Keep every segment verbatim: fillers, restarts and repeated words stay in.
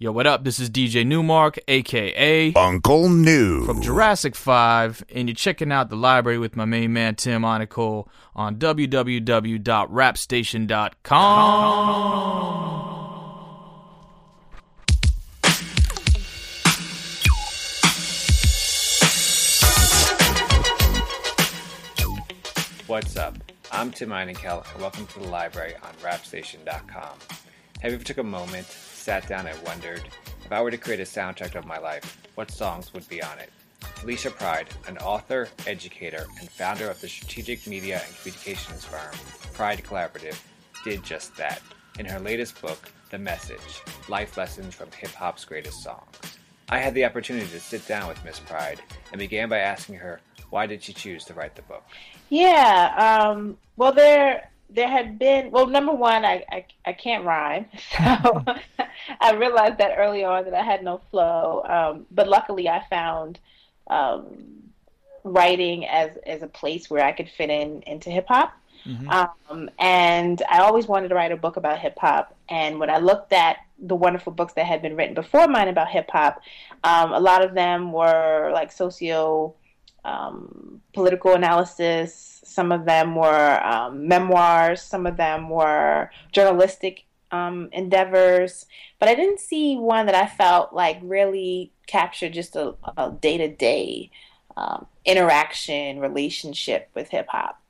Yo, what up? This is D J Newmark, a k a. Uncle New. From Jurassic five, and you're checking out the library with my main man, Tim Onyekle, on w w w dot rap station dot com. What's up? I'm Tim Onyekle, and welcome to the library on rap station dot com. Have you ever took a moment, sat down and wondered, if I were to create a soundtrack of my life, what songs would be on it? Felicia Pride, an author, educator, and founder of the strategic media and communications firm, Pride Collaborative, did just that in her latest book, The Message, Life Lessons from Hip-Hop's Greatest Songs. I had the opportunity to sit down with Miss Pride and began by asking her, why did she choose to write the book? Yeah, um, well, there... There had been, well, number one, I, I, I can't rhyme, so I realized that early on that I had no flow, um, but luckily I found um, writing as, as a place where I could fit in into hip-hop, mm-hmm. um, and I always wanted to write a book about hip-hop, and when I looked at the wonderful books that had been written before mine about hip-hop, um, a lot of them were like socio- Um, political analysis, some of them were um, memoirs, some of them were journalistic um, endeavors, but I didn't see one that I felt like really captured just a, a day-to-day um, interaction, relationship with hip-hop.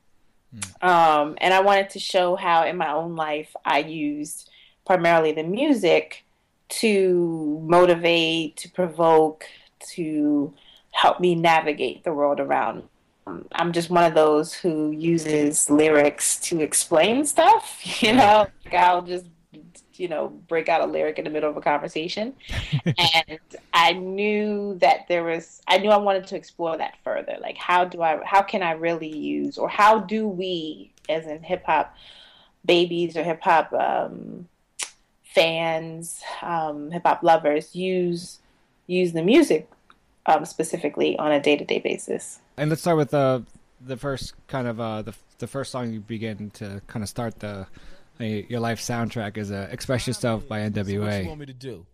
Mm. Um, and I wanted to show how in my own life I used primarily the music to motivate, to provoke, to help me navigate the world around. Um, I'm just one of those who uses lyrics to explain stuff, you know? Like I'll just, you know, break out a lyric in the middle of a conversation. And I knew that there was, I knew I wanted to explore that further. Like, how do I, how can I really use, or how do we, as in hip-hop babies or hip-hop um, fans, um, hip-hop lovers, use use the music Um, specifically on a day-to-day basis. And let's start with uh, the first kind of uh, the the first song you begin to kind of start the uh, your life soundtrack is uh, "Express Yourself" by N W A. What you want me to do?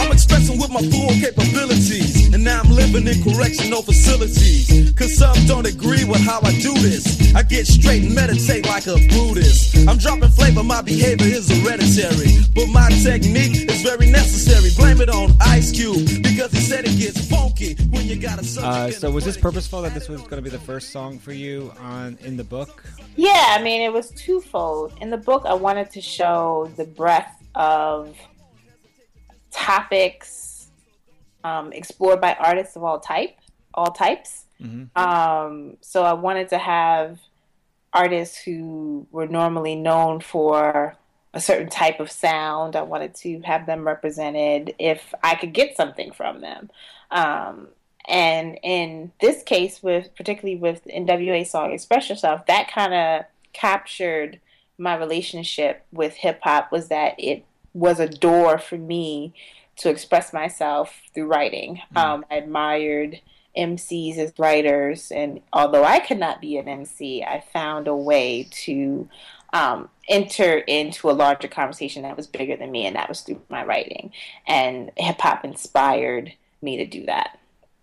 I'm expressing with my full capabilities, and now I'm living in correctional facilities. Cause some don't agree with how I do this. I get straight and meditate like a Buddhist. I'm dropping flavor, my behavior is hereditary, but my technique is very necessary. Blame it on Ice Cube, because he said it gets funky when you got a subject. Uh, so was this purposeful that this was going to be the first song for you on in the book? Yeah, I mean, it was twofold. In the book, I wanted to show the breadth of topics um, explored by artists of all type, all types. Mm-hmm. Um, so I wanted to have artists who were normally known for a certain type of sound. I wanted to have them represented if I could get something from them. Um, and in this case, with particularly with N W A's song "Express Yourself," that kind of captured my relationship with hip hop. Was that it? Was a door for me to express myself through writing. Mm. Um, I admired M Cs as writers, and although I could not be an M C, I found a way to um, enter into a larger conversation that was bigger than me, and that was through my writing. And hip-hop inspired me to do that.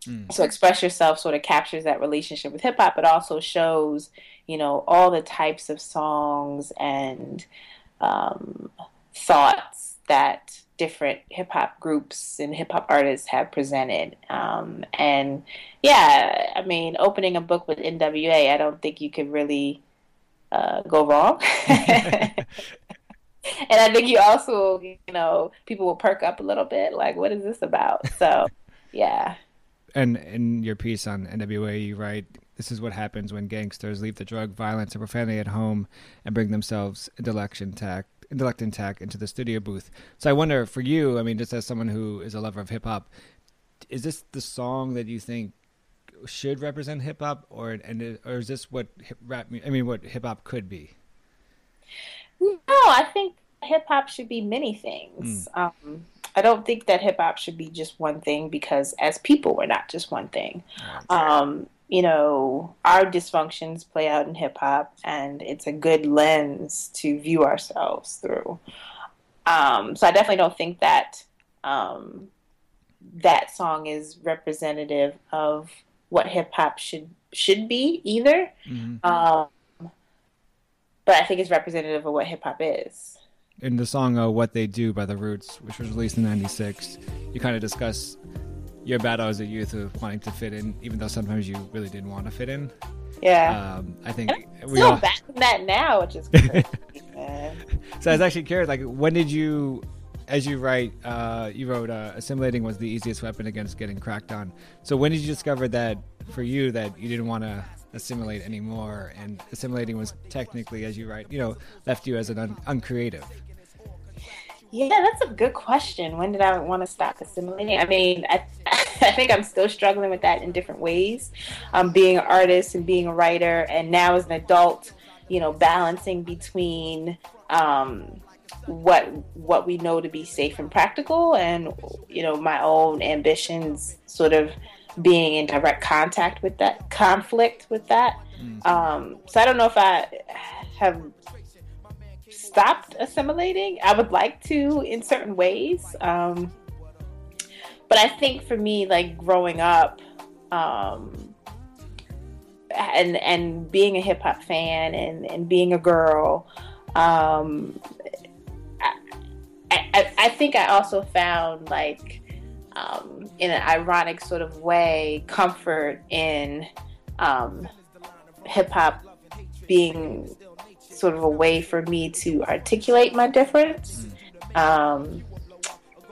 Mm. So Express Yourself sort of captures that relationship with hip-hop, but also shows, you know, all the types of songs and um, thoughts that different hip-hop groups and hip-hop artists have presented. Um, and, yeah, I mean, opening a book with N W A, I don't think you could really uh, go wrong. And I think you also, you know, people will perk up a little bit, like, what is this about? So, yeah. And in your piece on N W A, you write, this is what happens when gangsters leave the drug, violence, and profanity at home and bring themselves intellect intact, intellect intact into the studio booth. So I wonder, for you, I mean, just as someone who is a lover of hip-hop, is this the song that you think should represent hip-hop, or and or is this what hip rap? I mean, what hip-hop could be? No, I think hip-hop should be many things. Mm. Um, I don't think that hip-hop should be just one thing, because as people, we're not just one thing. Um, you know, our dysfunctions play out in hip-hop, and it's a good lens to view ourselves through. Um, so I definitely don't think that um, that song is representative of what hip-hop should should be either. Mm-hmm. Um, but I think it's representative of what hip-hop is. In the song uh, What They Do by The Roots, which was released in ninety-six, you kind of discuss your battle as a youth of wanting to fit in, even though sometimes you really didn't want to fit in. Yeah. Um, I think I'm we still all... back in that now, which is crazy. Yeah. So I was actually curious, like, when did you, as you write, uh, you wrote, uh, assimilating was the easiest weapon against getting cracked on. So when did you discover that, for you, that you didn't want to assimilate anymore, and assimilating was technically, as you write, you know, left you as an un- uncreative? Yeah, that's a good question. When did I want to stop assimilating? I mean, I, I think I'm still struggling with that in different ways. Um, being an artist and being a writer, and now as an adult, you know, balancing between um, what what we know to be safe and practical, and, you know, my own ambitions sort of being in direct contact with that, conflict with that. Mm. Um, so I don't know if I have stopped assimilating. I would like to in certain ways. Um, but I think for me, like, growing up um, and and being a hip hop fan and, and being a girl, um, I, I, I think I also found, like, Um, in an ironic sort of way, comfort in um, hip-hop being sort of a way for me to articulate my difference, um,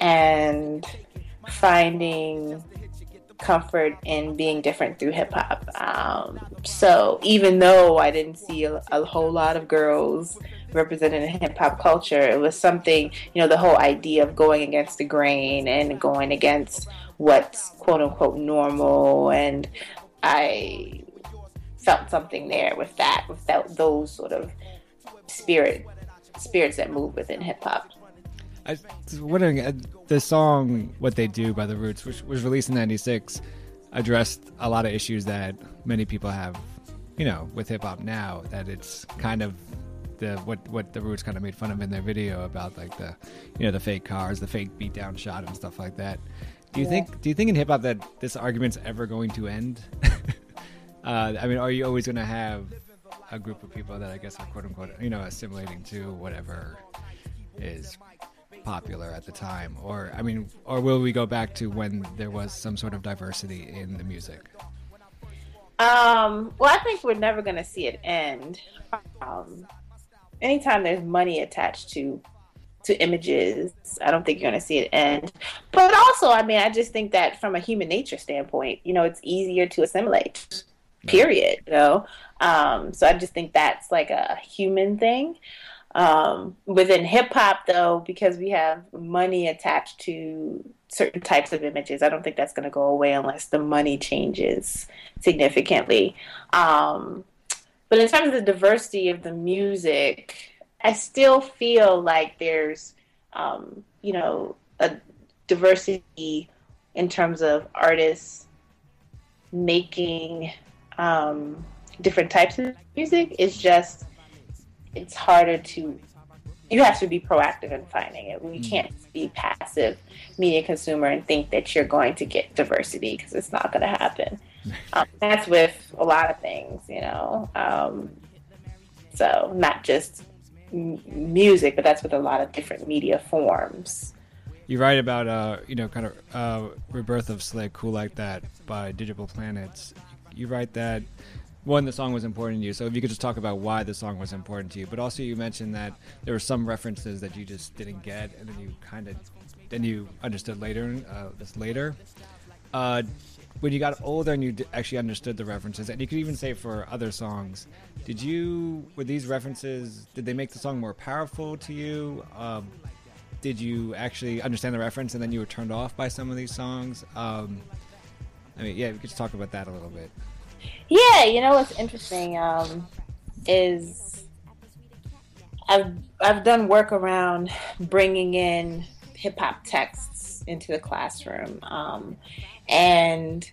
and finding comfort in being different through hip-hop. Um, so even though I didn't see a, a whole lot of girls represented in hip-hop culture, it was something, you know, the whole idea of going against the grain and going against what's quote-unquote normal, and I felt something there with that, with that, those sort of spirit spirits that move within hip-hop. I was wondering, the song What They Do by The Roots, which was released in ninety-six, addressed a lot of issues that many people have, you know, with hip-hop now, that it's kind of the what what The Roots kind of made fun of in their video about, like, the, you know, the fake cars, the fake beatdown shot and stuff like that. Do you yeah. think do you think in hip-hop that this argument's ever going to end? uh, I mean, are you always going to have a group of people that I guess are quote-unquote, you know, assimilating to whatever is popular at the time, or I mean, or will we go back to when there was some sort of diversity in the music? Um, well, I think we're never going to see it end. Um, anytime there's money attached to to images, I don't think you're going to see it end. But also, I mean, I just think that from a human nature standpoint, you know, it's easier to assimilate. Period. You know, um, so I just think that's like a human thing. Um, within hip hop, though, because we have money attached to certain types of images, I don't think that's going to go away unless the money changes significantly. Um, but in terms of the diversity of the music, I still feel like there's, um, you know, a diversity in terms of artists making um, different types of music. It's just, it's harder to, you have to be proactive in finding it. We can't be passive media consumer and think that you're going to get diversity, because it's not going to happen. Um, that's with a lot of things, you know. Um, so not just m- music, but that's with a lot of different media forms. You write about, uh, you know, kind of uh, Rebirth of Slick, Cool Like That by Digital Planets. You write that, one, the song was important to you. So if you could just talk about why the song was important to you. But also you mentioned that there were some references that you just didn't get, and then you kind of, then you understood later, uh, this later. Uh, when you got older and you d- actually understood the references, and you could even say for other songs, did you, were these references, did they make the song more powerful to you? Um, did you actually understand the reference and then you were turned off by some of these songs? Um, I mean, yeah, we could just talk about that a little bit. Yeah, you know what's interesting um, is I've I've done work around bringing in hip-hop texts into the classroom. Um, and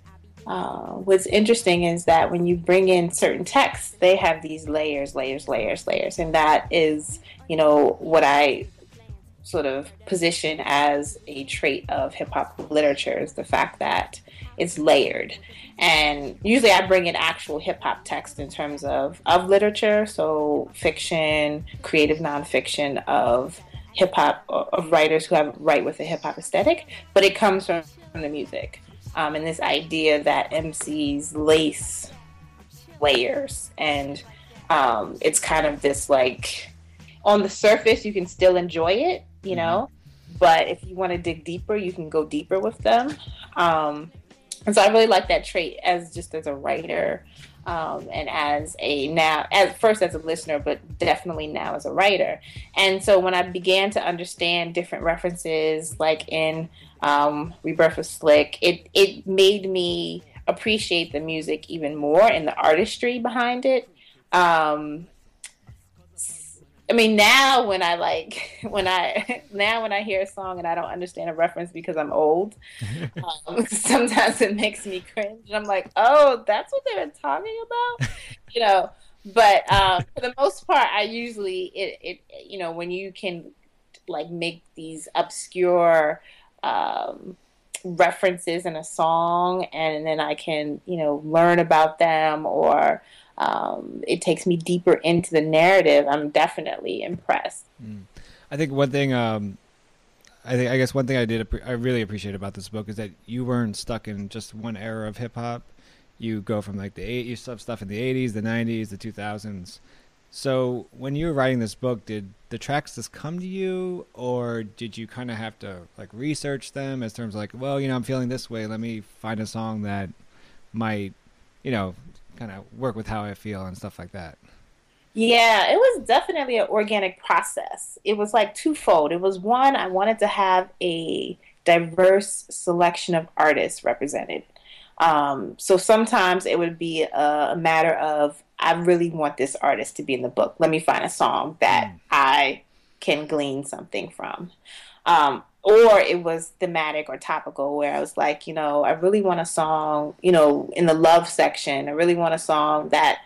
uh, what's interesting is that when you bring in certain texts, they have these layers, layers, layers, layers. And that is, you know, what I sort of position as a trait of hip-hop literature, is the fact that it's layered. And usually I bring in actual hip-hop text in terms of of literature, so fiction, creative nonfiction of hip-hop, of writers who have write with a hip-hop aesthetic, but it comes from, from the music, um, and this idea that M Cs lace layers, and um, it's kind of this, like, on the surface you can still enjoy it, you know, but if you want to dig deeper, you can go deeper with them. Um, and so I really like that trait as just as a writer, um, and as a now, as first as a listener, but definitely now as a writer. And so when I began to understand different references, like in um, Rebirth of Slick, it, it made me appreciate the music even more and the artistry behind it. Um, I mean, now when I like, when I, now when I hear a song and I don't understand a reference because I'm old, um, sometimes it makes me cringe. And I'm like, oh, that's what they were talking about? You know, but um, for the most part, I usually, it, it, you know, when you can like make these obscure um, references in a song, and then I can, you know, learn about them, or Um, it takes me deeper into the narrative, I'm definitely impressed. Mm. I think one thing, um, I think I guess one thing I did, I really appreciate about this book is that you weren't stuck in just one era of hip hop. You go from like the eight, you stuff in the eighties, the nineties, the two thousands. So when you were writing this book, did the tracks just come to you, or did you kind of have to like research them as terms of, like, well, you know, I'm feeling this way, let me find a song that might, you know, kind of work with how I feel and stuff like that? Yeah, it was definitely an organic process. It was like twofold. It was, one, I wanted to have a diverse selection of artists represented. Um, so sometimes it would be a, a matter of, I really want this artist to be in the book. Let me find a song that mm. I can glean something from. Um, or it was thematic or topical, where I was like, you know, I really want a song, you know, in the love section, I really want a song that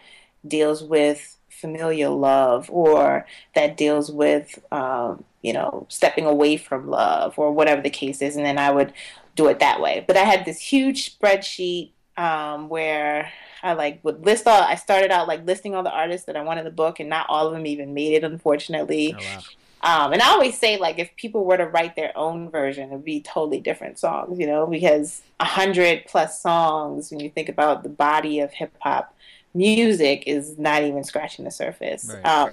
deals with familial love, or that deals with, um, you know, stepping away from love, or whatever the case is. And then I would do it that way. But I had this huge spreadsheet um, where I like would list all, I started out like listing all the artists that I wanted in the book, and not all of them even made it, unfortunately. Oh, wow. Um, and I always say, like, if people were to write their own version, it would be totally different songs, you know, because a hundred plus songs, when you think about the body of hip hop music, is not even scratching the surface. Right. Um,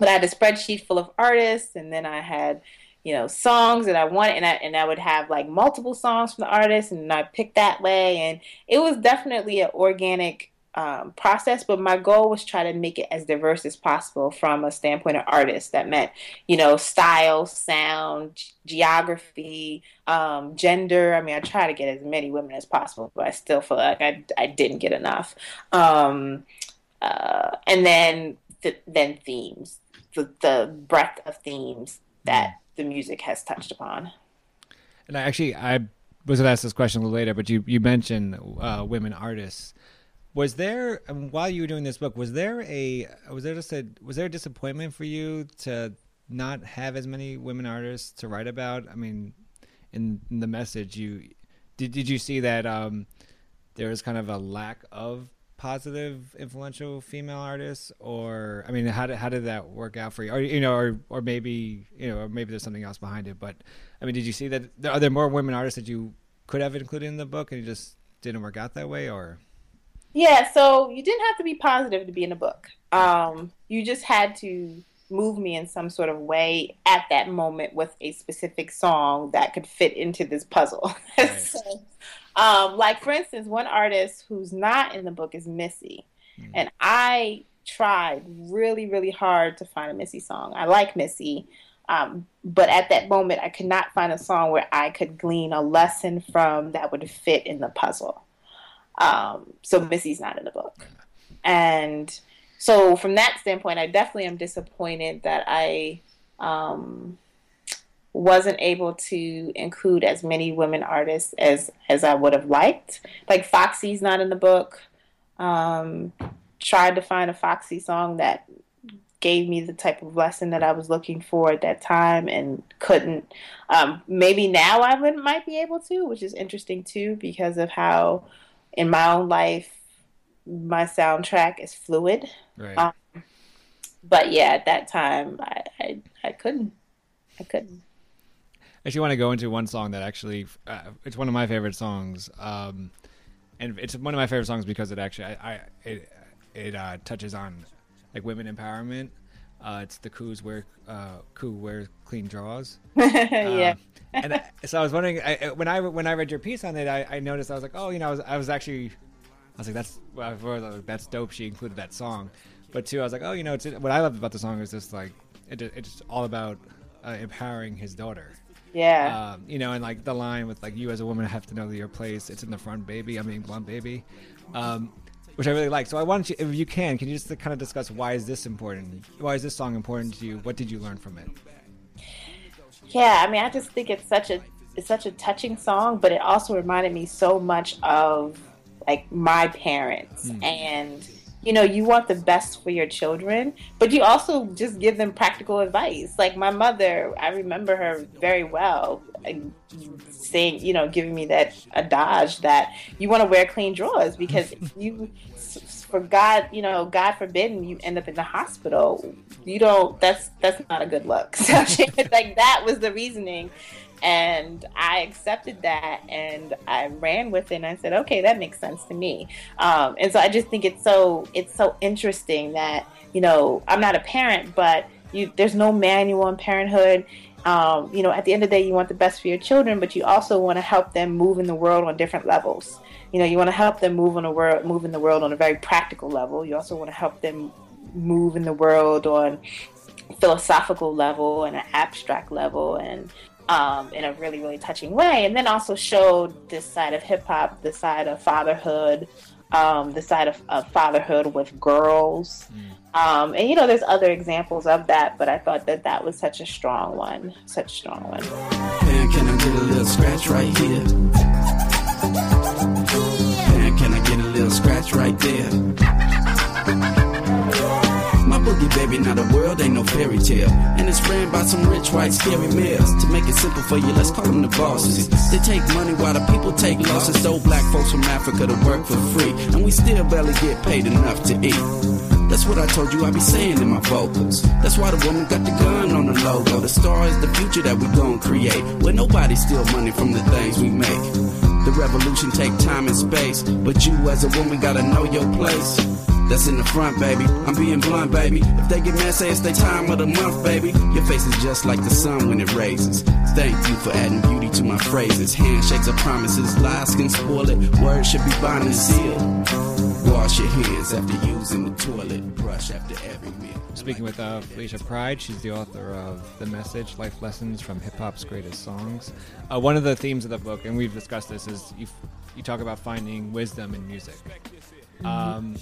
but I had a spreadsheet full of artists, and then I had, you know, songs that I wanted, and I, and I would have like multiple songs from the artists, and I picked that way. And it was definitely an organic Um, process, but my goal was try to make it as diverse as possible from a standpoint of artist. That meant, you know, style, sound, g- geography, um, gender. I mean, I try to get as many women as possible, but I still feel like I, I didn't get enough. Um, uh, and then th- then themes, the, the breadth of themes that the music has touched upon. And I actually, I was going to ask this question a little later, but you, you mentioned uh, women artists. Was there, I mean, while you were doing this book, was there a was there just a was there a disappointment for you to not have as many women artists to write about? I mean, in, in the message, you did did you see that um, there was kind of a lack of positive, influential female artists, or I mean, how did how did that work out for you? Or you know, or or maybe you know, or maybe there's something else behind it. But I mean, did you see that? Are there more women artists that you could have included in the book, and it just didn't work out that way, or? Yeah, so you didn't have to be positive to be in the book. Um, you just had to move me in some sort of way at that moment with a specific song that could fit into this puzzle. Nice. So, um, like, for instance, one artist who's not in the book is Missy. Mm. And I tried really, really hard to find a Missy song. I like Missy. Um, but at that moment, I could not find a song where I could glean a lesson from that would fit in the puzzle. Um, so Missy's not in the book. And so from that standpoint, I definitely am disappointed that I um, wasn't able to include as many women artists as, as I would have liked. Like Foxy's not in the book. Um, tried to find a Foxy song that gave me the type of lesson that I was looking for at that time and couldn't. Um, maybe now I would, might be able to, which is interesting too, because of how in my own life, my soundtrack is fluid. Right. Um, but yeah, at that time, I, I, I couldn't. I couldn't. I actually want to go into one song that actually, uh, it's one of my favorite songs. Um, and it's one of my favorite songs because it actually, I, I it, it uh, touches on like women empowerment. Uh, it's The Coup's Wear, uh, Coup Wear Clean Drawers. Yeah. Um, and I, so I was wondering, I, when I when I read your piece on it, I, I noticed, I was like, oh, you know, I was, I was actually, I was like, that's well, like, that's dope. She included that song. But too, I was like, oh, you know, it's, what I loved about the song is just like, it, it's all about uh, empowering his daughter. Yeah. Um, you know, and like the line with like, you as a woman have to know your place. It's in the front, baby. I mean, blunt, baby. Um Which I really like. So I want you, if you can, can you just kind of discuss why is this important? Why is this song important to you? What did you learn from it? Yeah, I mean, I just think it's such a it's such a touching song, but it also reminded me so much of like my parents. Mm. And you know, you want the best for your children, but you also just give them practical advice. Like my mother, I remember her very well, like, saying, you know, giving me that adage that you want to wear clean drawers because if you, for God, you know, God forbidden, you end up in the hospital. You don't. That's that's not a good look. So she was like, that was the reasoning, and I accepted that, and I ran with it, and I said, okay, that makes sense to me. Um, and so I just think it's so it's so interesting that, you know, I'm not a parent, but you, there's no manual on parenthood. Um, you know, at the end of the day, you want the best for your children, but you also want to help them move in the world on different levels. You know, you want to help them move on the world, move in the world on a very practical level. You also want to help them move in the world on a philosophical level and an abstract level, and Um, in a really, really touching way. And then also showed this side of hip-hop, the side of fatherhood, um, the side of, of fatherhood with girls. Mm. Um, and, you know, there's other examples of that, but I thought that that was such a strong one, such a strong one. Man, can I get a little scratch right here? Man, can I get a little scratch right there? Boogie baby, now the world ain't no fairy tale, and it's ran by some rich white scary males. To make it simple for you, let's call them the bosses. They take money while the people take losses. Throw black folks from Africa to work for free, and we still barely get paid enough to eat. That's what I told you I be saying in my vocals. That's why the woman got the gun on the logo. The star is the future that we gon' create, where nobody steal money from the things we make. The revolution take time and space, but you as a woman gotta know your place. That's in the front, baby. I'm being blunt, baby. If they get mad, say it's their time of the month, baby. Your face is just like the sun when it raises. Thank you for adding beauty to my phrases. Handshakes are promises, lies can spoil it. Words should be bound and sealed. Wash your hands after using the toilet. Brush after every meal. Speaking with uh, Felicia Pride, she's the author of The Message, Life Lessons from Hip-Hop's Greatest Songs. Uh, one of the themes of the book, and we've discussed this, is you, you talk about finding wisdom in music. Um...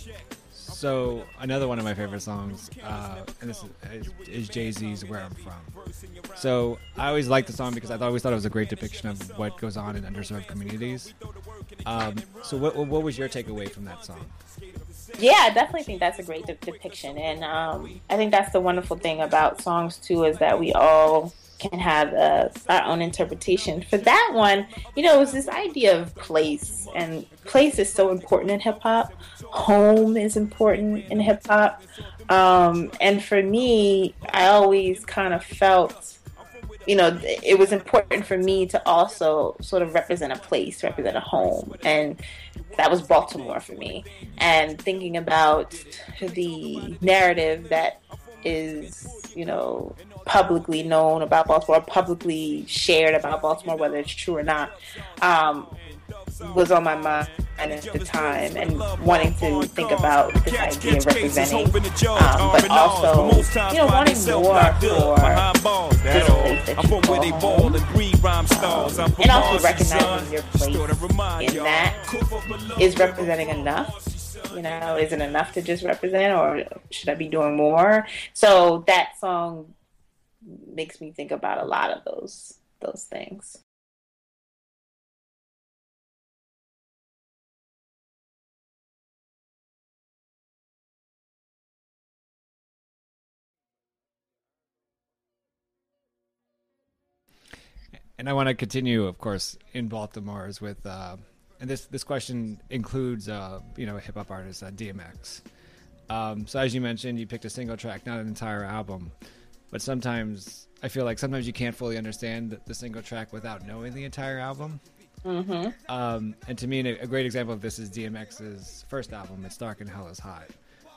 So another one of my favorite songs, uh, and this is, is Jay-Z's "Where I'm From." So I always liked the song because I always thought it was a great depiction of what goes on in underserved communities. Um, so what, what was your takeaway from that song? Yeah, I definitely think that's a great de- depiction. And um, I think that's the wonderful thing about songs, too, is that we all can have uh, our own interpretation. For that one, you know, it was this idea of place. And place is so important in hip-hop. Home is important in hip-hop. Um, and for me, I always kind of felt, you know, it was important for me to also sort of represent a place, represent a home. And that was Baltimore for me. And thinking about the narrative that is, you know, publicly known about Baltimore, publicly shared about Baltimore, whether it's true or not, um, was on my mind at the time, and wanting to think about this idea of representing, um, but also, you know, wanting more for this place that you call home, um, and also recognizing your place in that is representing enough. You know, is it enough to just represent, or should I be doing more? So that song makes me think about a lot of those those things. And I want to continue, of course, in Baltimore's with, uh, and this, this question includes, uh, you know, hip hop artist, uh, D M X. Um, so as you mentioned, you picked a single track, not an entire album. But sometimes, I feel like sometimes you can't fully understand the, the single track without knowing the entire album. Mm-hmm. Um, and to me, a great example of this is D M X's first album, It's Dark and Hell is Hot,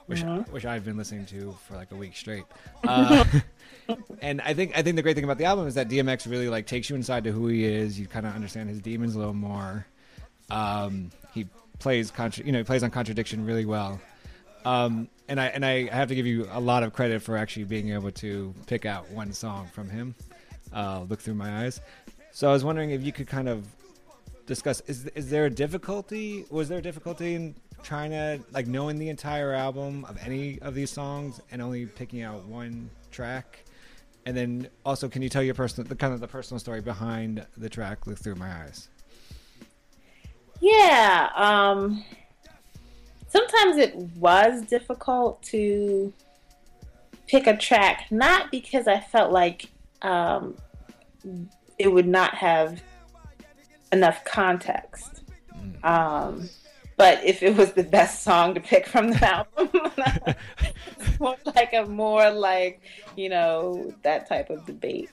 which mm-hmm. which I've been listening to for like a week straight. Uh, and I think I think the great thing about the album is that D M X really like takes you inside to who he is. You kind of understand his demons a little more. Um, he plays contra- you know he plays on contradiction really well. Um, and I and I have to give you a lot of credit for actually being able to pick out one song from him. Uh, Look Through My Eyes. So I was wondering if you could kind of discuss, is is there a difficulty? Was there a difficulty in trying to like knowing the entire album of any of these songs and only picking out one track? And then also, can you tell your personal, the kind of the personal story behind the track Look Through My Eyes? Yeah, um, sometimes it was difficult to pick a track, not because I felt like um, it would not have enough context. Mm. Um, But if it was the best song to pick from the album, more like a more like, you know, that type of debate.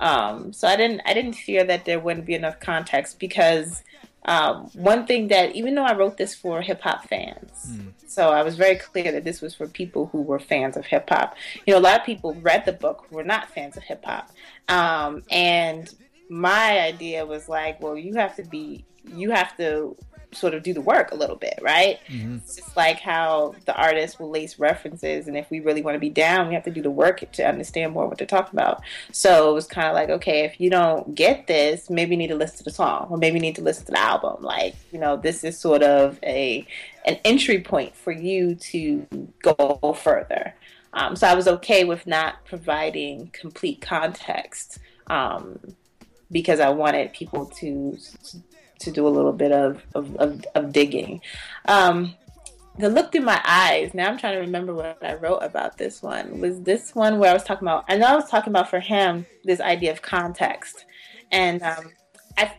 Um, so I didn't I didn't fear that there wouldn't be enough context, because um, one thing that, even though I wrote this for hip hop fans, mm. so I was very clear that this was for people who were fans of hip hop. You know, a lot of people read the book who were not fans of hip hop. Um, and my idea was like, well, you have to be, you have to sort of do the work a little bit, right? Mm-hmm. It's just like how the artist will lace references, and if we really want to be down, we have to do the work to understand more what they're talking about. So it was kind of like, okay, if you don't get this, maybe you need to listen to the song, or maybe you need to listen to the album. Like, you know, this is sort of a an entry point for you to go further. Um, so I was okay with not providing complete context, um, because I wanted people to, to to do a little bit of, of, of, of digging. Um, the Look Through My Eyes, now I'm trying to remember what I wrote about this one. Was this one where I was talking about, I know I was talking about for him, this idea of context. And um, I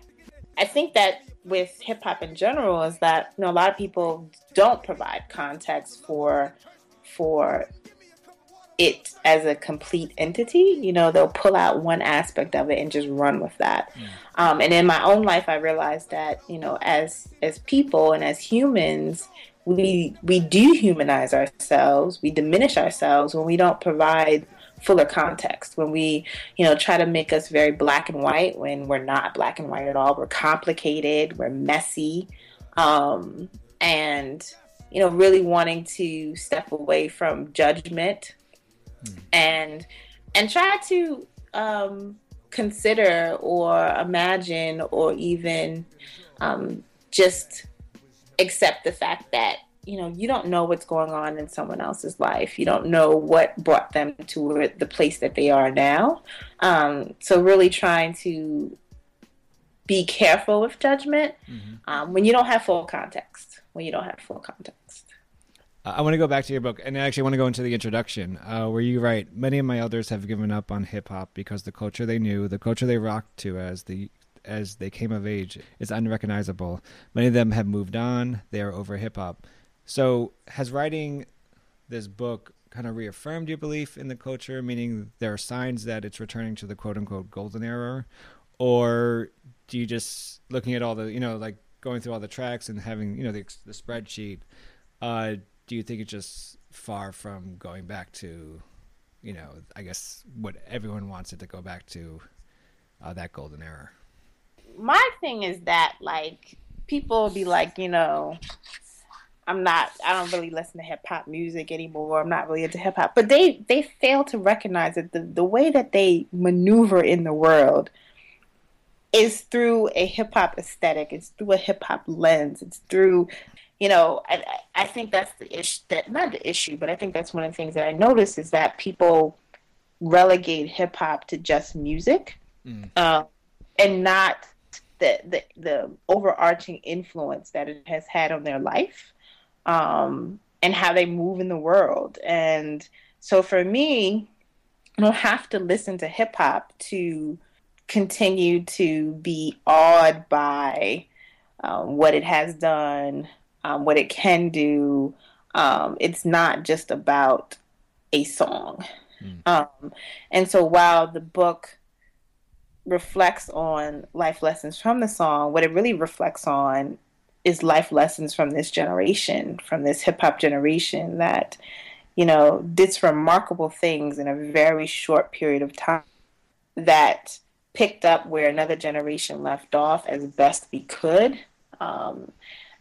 I think that with hip hop in general is that, you know, a lot of people don't provide context for for it as a complete entity. You know, they'll pull out one aspect of it and just run with that. Mm. Um, and in my own life, I realized that, you know, as as people and as humans, we we dehumanize ourselves, we diminish ourselves when we don't provide fuller context, when we, you know, try to make us very black and white when we're not black and white at all. We're complicated, we're messy, um, and, you know, really wanting to step away from judgment and and try to um, consider or imagine or even um, just accept the fact that, you know, you don't know what's going on in someone else's life. You don't know what brought them to the place that they are now. Um, so really trying to be careful with judgment, mm-hmm. um, when you don't have full context, when you don't have full context. I want to go back to your book, and I actually want to go into the introduction, uh, where you write, many of my elders have given up on hip-hop because the culture they knew, the culture they rocked to as the as they came of age, is unrecognizable. Many of them have moved on. They are over hip-hop. So has writing this book kind of reaffirmed your belief in the culture, meaning there are signs that it's returning to the quote-unquote golden era? Or do you just, looking at all the, you know, like going through all the tracks and having, you know, the, the spreadsheet, uh, do you think it's just far from going back to, you know, I guess what everyone wants it to go back to, uh, that golden era? My thing is that, like, people will be like, you know, I'm not, I don't really listen to hip hop music anymore. I'm not really into hip hop. But they, they fail to recognize that the, the way that they maneuver in the world is through a hip hop aesthetic. It's through a hip hop lens. It's through... You know, I, I think that's the issue, that, not the issue, but I think that's one of the things that I notice is that people relegate hip hop to just music, mm. uh, and not the, the the overarching influence that it has had on their life, um, and how they move in the world. And so for me, I don't have to listen to hip hop to continue to be awed by um, what it has done. Um, what it can do. Um, it's not just about a song. Mm. Um, and so while the book reflects on life lessons from the song, what it really reflects on is life lessons from this generation, from this hip hop generation that, you know, did remarkable things in a very short period of time that picked up where another generation left off as best we could. Um,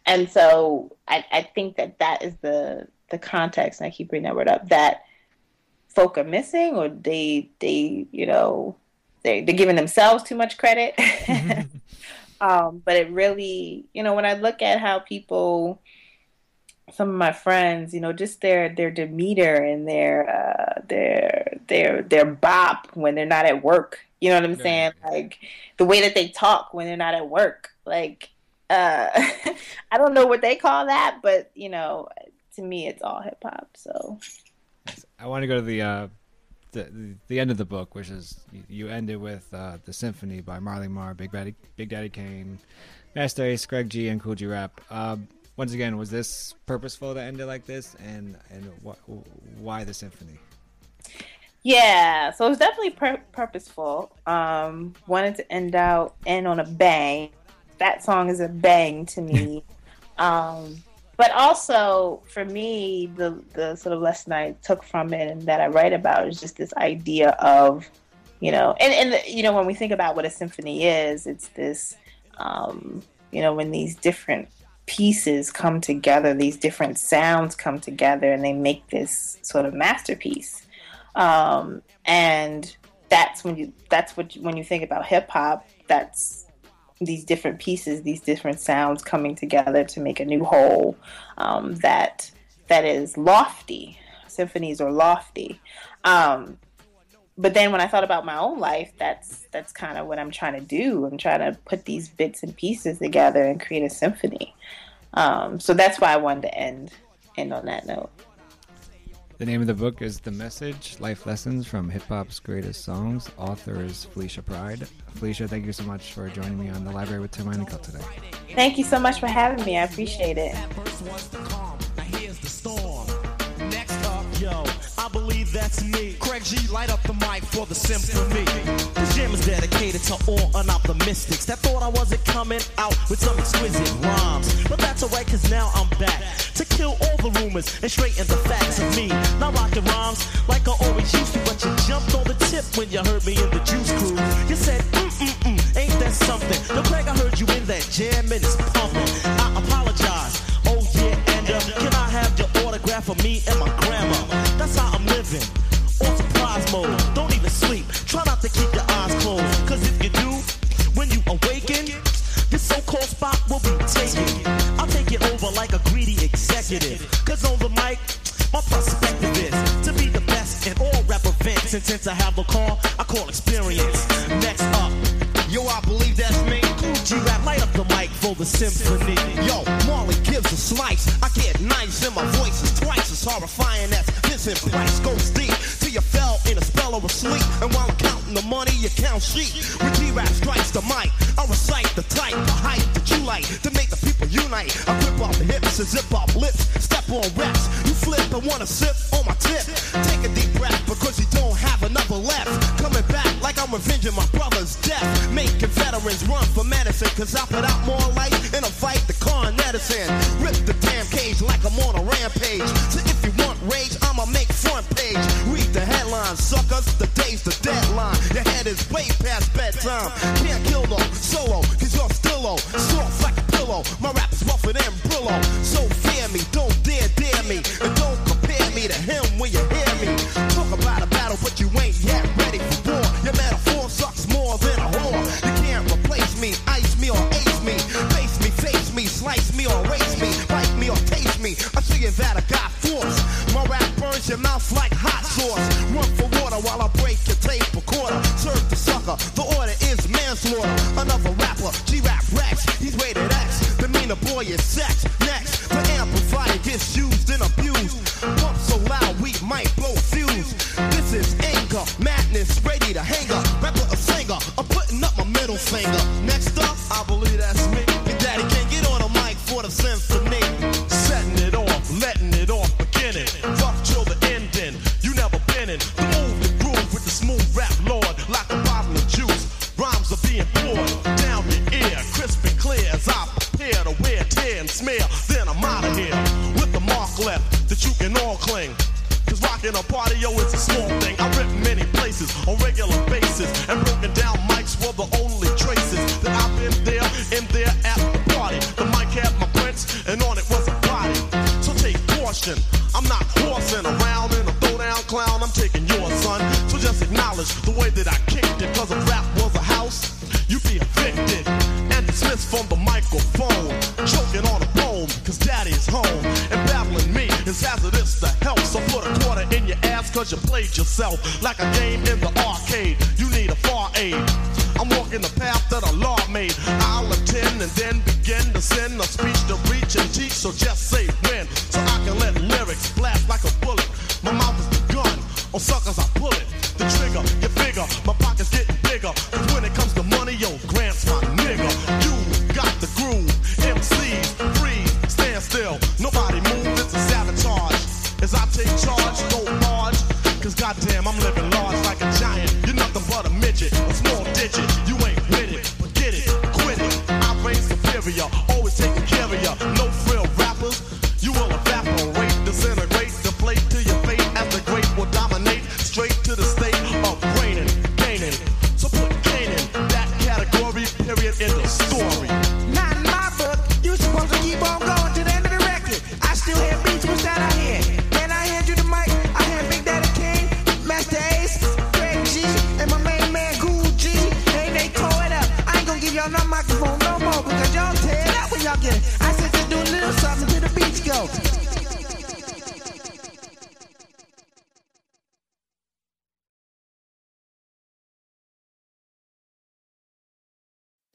And so I, I think that that is the, the context, and I keep bringing that word up, that folk are missing, or they, they you know, they, they're giving themselves too much credit. Mm-hmm. um, but it really, you know, when I look at how people, some of my friends, you know, just their, their demeanor and their, uh, their, their, their bop when they're not at work, you know what I'm yeah. saying? Like the way that they talk when they're not at work, like. Uh, I don't know what they call that, but you know, to me, it's all hip hop. So, I want to go to the, uh, the the end of the book, which is you end it with uh, the Symphony by Marley Marl, Big Daddy, Big Daddy Kane, Master Ace, Craig G, and Cool G Rap. Uh, once again, was this purposeful to end it like this, and and wh- why the Symphony? Yeah, so it was definitely pur- purposeful. Um, wanted to end out end on a bang. That song is a bang to me. Um, but also, for me, the, the sort of lesson I took from it and that I write about is just this idea of, you know, and, and the, you know, when we think about what a symphony is, it's this, um, you know, when these different pieces come together, these different sounds come together, and they make this sort of masterpiece. Um, and that's when you, that's what, when you think about hip hop, that's, these different pieces, these different sounds coming together to make a new whole, um, that that is lofty. Symphonies are lofty. Um, but then when I thought about my own life, that's that's kind of what I'm trying to do. I'm trying to put these bits and pieces together and create a symphony. Um, so that's why I wanted to end end on that note. The name of the book is The Message, Life Lessons from Hip-Hop's Greatest Songs. Author is Felicia Pride. Felicia, thank you so much for joining me on The Library with Tim Onyekle today. Thank you so much for having me. I appreciate it. Next up, yo, I believe that's me. Craig G, light up the mic for The Symphony. This jam is dedicated to all unoptimistics that thought I wasn't coming out with some exquisite rhymes. But that's alright, cause now I'm back to kill all the rumors and straighten the facts of me. Now rockin' rhymes like I always used to, but you jumped on the tip when you heard me in the Juice Crew. You said, mm-mm-mm, ain't that something? Yo, Craig, I heard you in that jam and it's pumping. I apologize, oh yeah, and uh, can I have your autograph for me and my grandma? That's how I'm living, on surprise mode. Don't even sleep, try not to keep your eyes closed, cause if you do, when you awaken, this so-called spot will be taken. I'll take it over like a greedy executive, cause on the mic, my perspective is to be the best in all rap events. And since I have a call, I call experience. Next up, yo, I believe that's me. Cool G Rap, light up the mic for The Symphony. Yo, Marley gives a slice, I get nice and my voice is twice qualifying as visit. Price goes deep till you fell in a spell of a sleep. And while I'm counting the money, you count sheep. When G-Rap strikes the mic, I recite the type, the hype that you like to make the people unite. I rip off the hips and zip off lips, step on reps. You flip and wanna sip on my tip. Take a deep breath because you don't have another left. Coming back like I'm revenging my brother's death. Making veterans run for medicine, cause I put out more light in a fight the con medicine. Rip the damn cage like I'm on a rampage. So if you want rage, I'ma make front page. Read the headlines, suckers, the day's the deadline. Your head is way past bedtime. Can't kill no solo, cause you're still low. Soft like a pillow, my rap is rougher than Brillo. So fear me, don't dare dare me, and don't compare me to him when you hear me. Talk about a battle, but you ain't yet ready for war. Your metaphor sucks more than a whore. You can't replace me, ice me or ace me. Face me, face me, slice me or race me. Bite me or taste me, I show you that I got force. My rap burns your mouth like hot sauce. Run for water while I break your tape recorder. Serve the sucker, the order is manslaughter. Another rapper, G-Rap Rex, he's rated X. The meaner boy is sex. Next, the amplifier gets used and abused. Pump so loud we might blow fuse. This is anger, madness, ready to hang up. Rapper a singer, I'm putting up my middle finger. Next up, I believe that's me. Big Daddy Kane, get on the mic for the symphony. Setting it off, letting it off, beginning. Rough till the ending, you never been in. The move, the groove with the smooth rap lord, like a bottle of juice. Rhymes are being poured down your ear, crisp and clear as I prepare to wear tear and smear. Then I'm out of here with the mark left that you can all cling. Cause rocking a party, yo, it's a small thing. I rip many places on regular basis, and broken down mics were the only traces that I've been there, in there at the party. The mic had my prints, and on it was a body. So take caution, I'm not horsing around in a throwdown clown. I'm taking yours, son. So just acknowledge the way that I kicked it. Cause if rap was a house, you'd be evicted and dismissed from the microphone. Choking on a bone, cause daddy's home, and battling me is hazardous to health. So put a quarter in your ass, cause you played yourself. Like a game in the arcade, you need a far aid. I'm walking the path that a law made. I'll attend and then begin to send a speech to reach and teach. So just say when, so I can let lyrics blast like a bullet. My mouth is the gun, on suckers I pull it. The trigger, you figure, my pocket's getting bigger. Cause when it comes to money, yo, Grant's my nigga. You got the groove, M Cs, freeze, stand still. Nobody move, it's a sabotage. As I take charge, go large, cause goddamn, I'm living large like a giant. You're nothing but a midget, a small digit. You ain't with it, but get it, quit it. I reign superior, always taking care of ya. No frill rappers, you will evaporate, disintegrate, deflate to your fate. As the great will dominate, straight to the state of reigning, gaining. So put Cain in that category, period, end of story. Not in my book, you supposed to keep on going to the end of the record. I still hear beats, what's that I hear? Master Ace, Craig G, and my main man Cool G, and they tore it up. I ain't gonna give y'all no microphone no more, because y'all tear it up when y'all get it. I said to do a little something to the beach go.